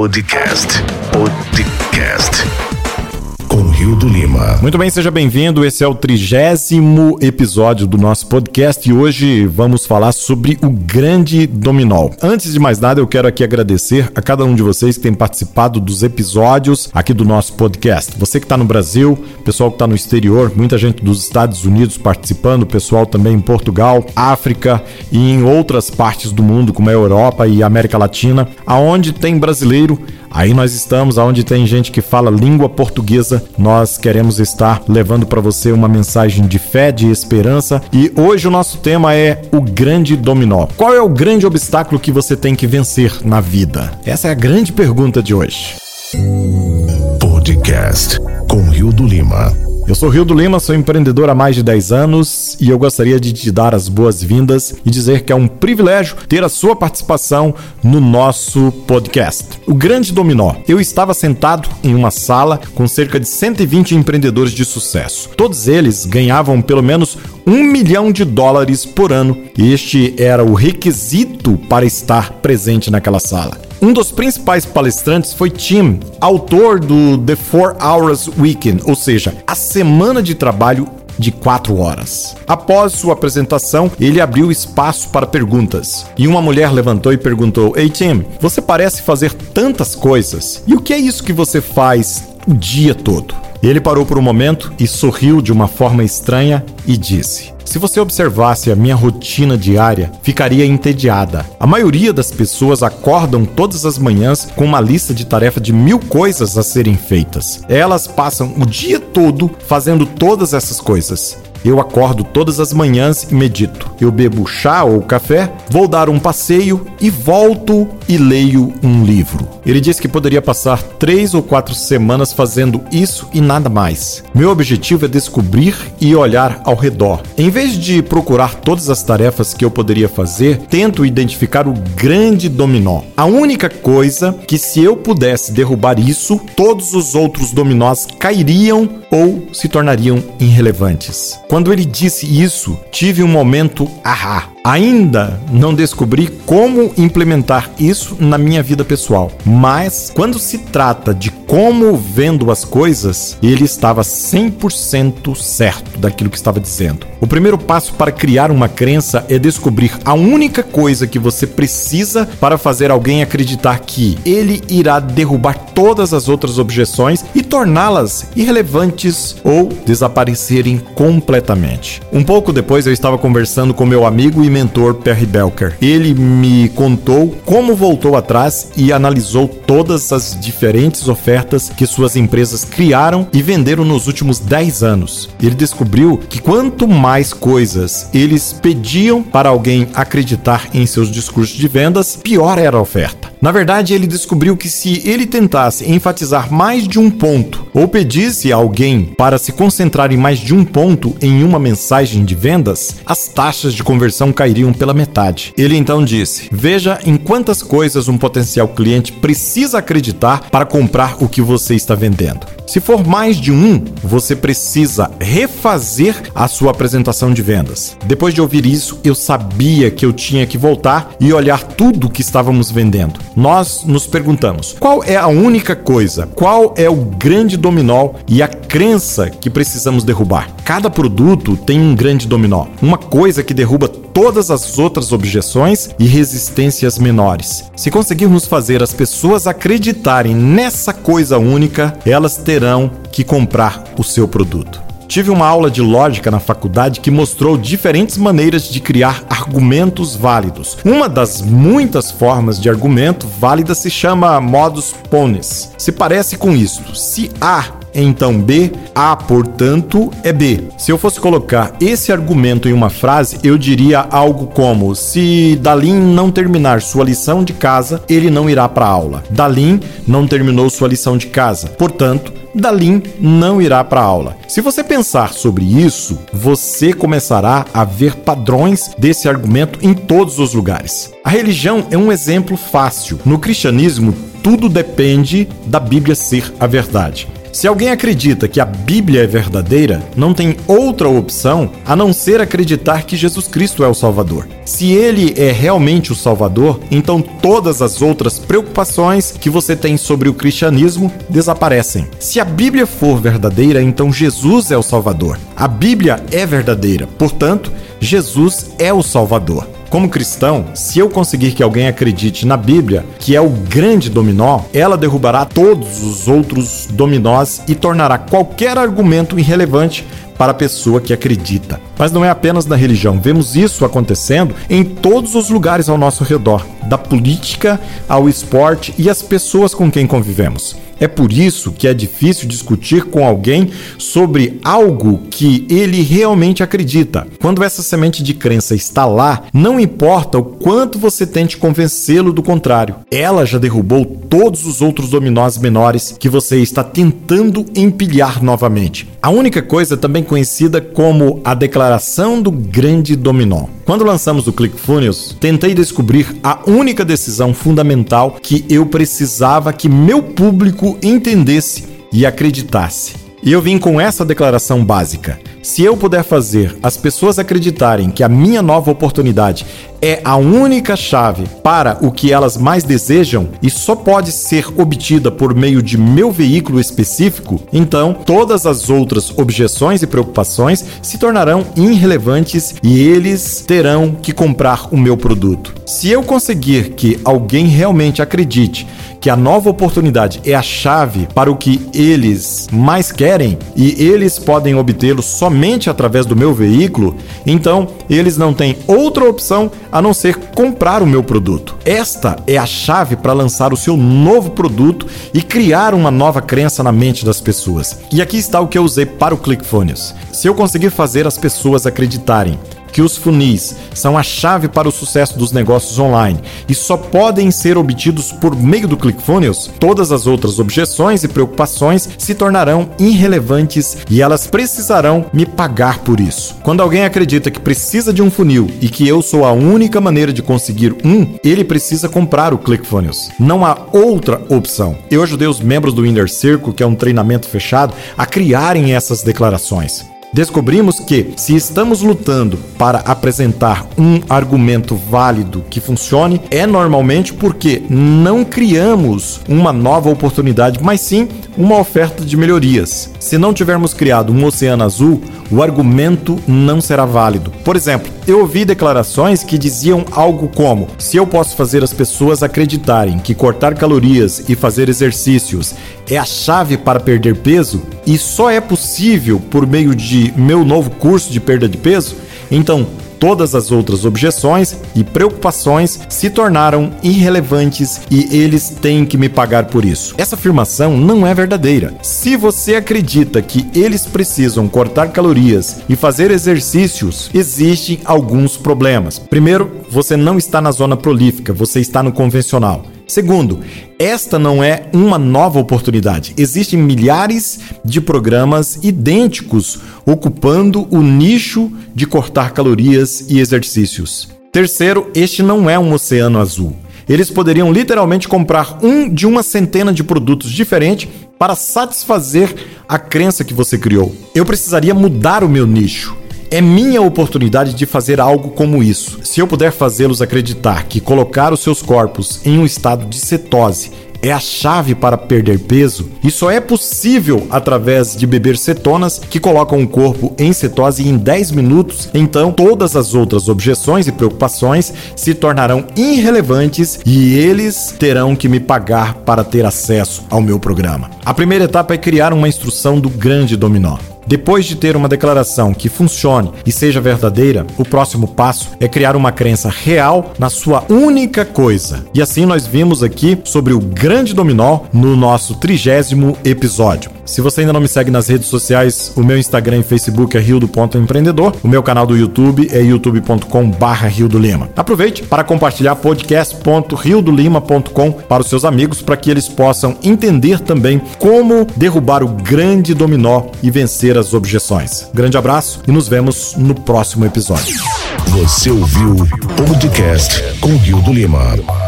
Podcast com Rio do Lima. Muito bem, seja bem-vindo. Esse é o 30º episódio do nosso podcast e hoje vamos falar sobre o grande dominó. Antes de mais nada, eu quero aqui agradecer a cada um de vocês que tem participado dos episódios aqui do nosso podcast. Você que está no Brasil, pessoal que está no exterior, muita gente dos Estados Unidos participando, pessoal também em Portugal, África e em outras partes do mundo, como a Europa e a América Latina. Aonde tem brasileiro, aí nós estamos. Aonde tem gente que fala língua portuguesa, nós queremos estar levando para você uma mensagem de fé, de esperança. E hoje o nosso tema é o grande dominó. Qual é o grande obstáculo que você tem que vencer na vida? Essa é a grande pergunta de hoje. Podcast com Rio do Lima. Eu sou Rio do Lima, sou empreendedor há mais de 10 anos e eu gostaria de te dar as boas-vindas e dizer que é um privilégio ter a sua participação no nosso podcast. O grande dominó. Eu estava sentado em uma sala com cerca de 120 empreendedores de sucesso. Todos eles ganhavam pelo menos $1 milhão por ano e este era o requisito para estar presente naquela sala. Um dos principais palestrantes foi Tim, autor do The 4 Hours Weekend, ou seja, a semana de trabalho de 4 horas. Após sua apresentação, ele abriu espaço para perguntas. E uma mulher levantou e perguntou: "Ei Tim, você parece fazer tantas coisas. E o que é isso que você faz o dia todo?" Ele parou por um momento e sorriu de uma forma estranha e disse: "Se você observasse a minha rotina diária, ficaria entediada. A maioria das pessoas acordam todas as manhãs com uma lista de tarefa de 1000 coisas a serem feitas. Elas passam o dia todo fazendo todas essas coisas. Eu acordo todas as manhãs e medito. Eu bebo chá ou café, vou dar um passeio e volto e leio um livro." Ele disse que poderia passar 3 ou 4 semanas fazendo isso e nada mais. "Meu objetivo é descobrir e olhar ao redor. Em vez de procurar todas as tarefas que eu poderia fazer, tento identificar o grande dominó. A única coisa que, se eu pudesse derrubar isso, todos os outros dominós cairiam ou se tornariam irrelevantes." Quando ele disse isso, tive um momento ahá. Ainda não descobri como implementar isso na minha vida pessoal, mas quando se trata de como vendo as coisas, ele estava 100% certo daquilo que estava dizendo. O primeiro passo para criar uma crença é descobrir a única coisa que você precisa para fazer alguém acreditar que ele irá derrubar todas as outras objeções e torná-las irrelevantes ou desaparecerem completamente. Um pouco depois eu estava conversando com meu amigo e mentor Perry Belker. Ele me contou como voltou atrás e analisou todas as diferentes ofertas que suas empresas criaram e venderam nos últimos 10 anos. Ele descobriu que quanto mais coisas eles pediam para alguém acreditar em seus discursos de vendas, pior era a oferta. Na verdade, ele descobriu que se ele tentasse enfatizar mais de um ponto ou pedisse a alguém para se concentrar em mais de um ponto em uma mensagem de vendas, as taxas de conversão cairiam pela metade. Ele então disse: "Veja em quantas coisas um potencial cliente precisa acreditar para comprar o que você está vendendo. Se for mais de um, você precisa refazer a sua apresentação de vendas." Depois de ouvir isso, eu sabia que eu tinha que voltar e olhar tudo o que estávamos vendendo. Nós nos perguntamos: qual é a única coisa? Qual é o grande dominó e a crença que precisamos derrubar? Cada produto tem um grande dominó, uma coisa que derruba todas as outras objeções e resistências menores. Se conseguirmos fazer as pessoas acreditarem nessa coisa única, elas terão que comprar o seu produto. Tive uma aula de lógica na faculdade que mostrou diferentes maneiras de criar argumentos válidos. Uma das muitas formas de argumento válida se chama modus ponens. Se parece com isto: se A, então B, A, portanto, é B. Se eu fosse colocar esse argumento em uma frase, eu diria algo como: se Dalim não terminar sua lição de casa, ele não irá para a aula. Dalim não terminou sua lição de casa, portanto, Dalim não irá para a aula. Se você pensar sobre isso, você começará a ver padrões desse argumento em todos os lugares. A religião é um exemplo fácil. No cristianismo, tudo depende da Bíblia ser a verdade. Se alguém acredita que a Bíblia é verdadeira, não tem outra opção a não ser acreditar que Jesus Cristo é o Salvador. Se Ele é realmente o Salvador, então todas as outras preocupações que você tem sobre o cristianismo desaparecem. Se a Bíblia for verdadeira, então Jesus é o Salvador. A Bíblia é verdadeira, portanto, Jesus é o Salvador. Como cristão, se eu conseguir que alguém acredite na Bíblia, que é o grande dominó, ela derrubará todos os outros dominós e tornará qualquer argumento irrelevante para a pessoa que acredita. Mas não é apenas na religião. Vemos isso acontecendo em todos os lugares ao nosso redor, da política ao esporte e as pessoas com quem convivemos. É por isso que é difícil discutir com alguém sobre algo que ele realmente acredita. Quando essa semente de crença está lá, não importa o quanto você tente convencê-lo do contrário. Ela já derrubou todos os outros dominós menores que você está tentando empilhar novamente. A única coisa também conhecida como a declaração do grande dominó. Quando lançamos o ClickFunnels, tentei descobrir a única decisão fundamental que eu precisava que meu público entendesse e acreditasse. E eu vim com essa declaração básica. Se eu puder fazer as pessoas acreditarem que a minha nova oportunidade é a única chave para o que elas mais desejam e só pode ser obtida por meio de meu veículo específico, então todas as outras objeções e preocupações se tornarão irrelevantes e eles terão que comprar o meu produto. Se eu conseguir que alguém realmente acredite que a nova oportunidade é a chave para o que eles mais querem e eles podem obtê-lo somente através do meu veículo, então eles não têm outra opção a não ser comprar o meu produto. Esta é a chave para lançar o seu novo produto e criar uma nova crença na mente das pessoas. E aqui está o que eu usei para o ClickFunnels. Se eu conseguir fazer as pessoas acreditarem que os funis são a chave para o sucesso dos negócios online e só podem ser obtidos por meio do ClickFunnels, todas as outras objeções e preocupações se tornarão irrelevantes e elas precisarão me pagar por isso. Quando alguém acredita que precisa de um funil e que eu sou a única maneira de conseguir um, ele precisa comprar o ClickFunnels. Não há outra opção. Eu ajudei os membros do Inner Circle, que é um treinamento fechado, a criarem essas declarações. Descobrimos que, se estamos lutando para apresentar um argumento válido que funcione, é normalmente porque não criamos uma nova oportunidade, mas sim uma oferta de melhorias. Se não tivermos criado um oceano azul, o argumento não será válido. Por exemplo, eu ouvi declarações que diziam algo como: se eu posso fazer as pessoas acreditarem que cortar calorias e fazer exercícios é a chave para perder peso, e só é possível por meio de meu novo curso de perda de peso, então todas as outras objeções e preocupações se tornaram irrelevantes e eles têm que me pagar por isso. Essa afirmação não é verdadeira. Se você acredita que eles precisam cortar calorias e fazer exercícios, existem alguns problemas. Primeiro, você não está na zona prolífica, você está no convencional. Segundo, esta não é uma nova oportunidade. Existem milhares de programas idênticos ocupando o nicho de cortar calorias e exercícios. Terceiro, este não é um oceano azul. Eles poderiam literalmente comprar um de uma centena de produtos diferentes para satisfazer a crença que você criou. Eu precisaria mudar o meu nicho. É minha oportunidade de fazer algo como isso. Se eu puder fazê-los acreditar que colocar os seus corpos em um estado de cetose é a chave para perder peso, e só é possível através de beber cetonas que colocam o corpo em cetose em 10 minutos, então todas as outras objeções e preocupações se tornarão irrelevantes e eles terão que me pagar para ter acesso ao meu programa. A primeira etapa é criar uma instrução do grande dominó. Depois de ter uma declaração que funcione e seja verdadeira, o próximo passo é criar uma crença real na sua única coisa. E assim nós vimos aqui sobre o grande dominó no nosso 30º episódio. Se você ainda não me segue nas redes sociais, o meu Instagram e Facebook é rio.empreendedor, o meu canal do YouTube é youtube.com/riodolima. Aproveite para compartilhar podcast.riodolima.com para os seus amigos, para que eles possam entender também como derrubar o grande dominó e vencer as objeções. Grande abraço e nos vemos no próximo episódio. Você ouviu o podcast com Rio do Lima.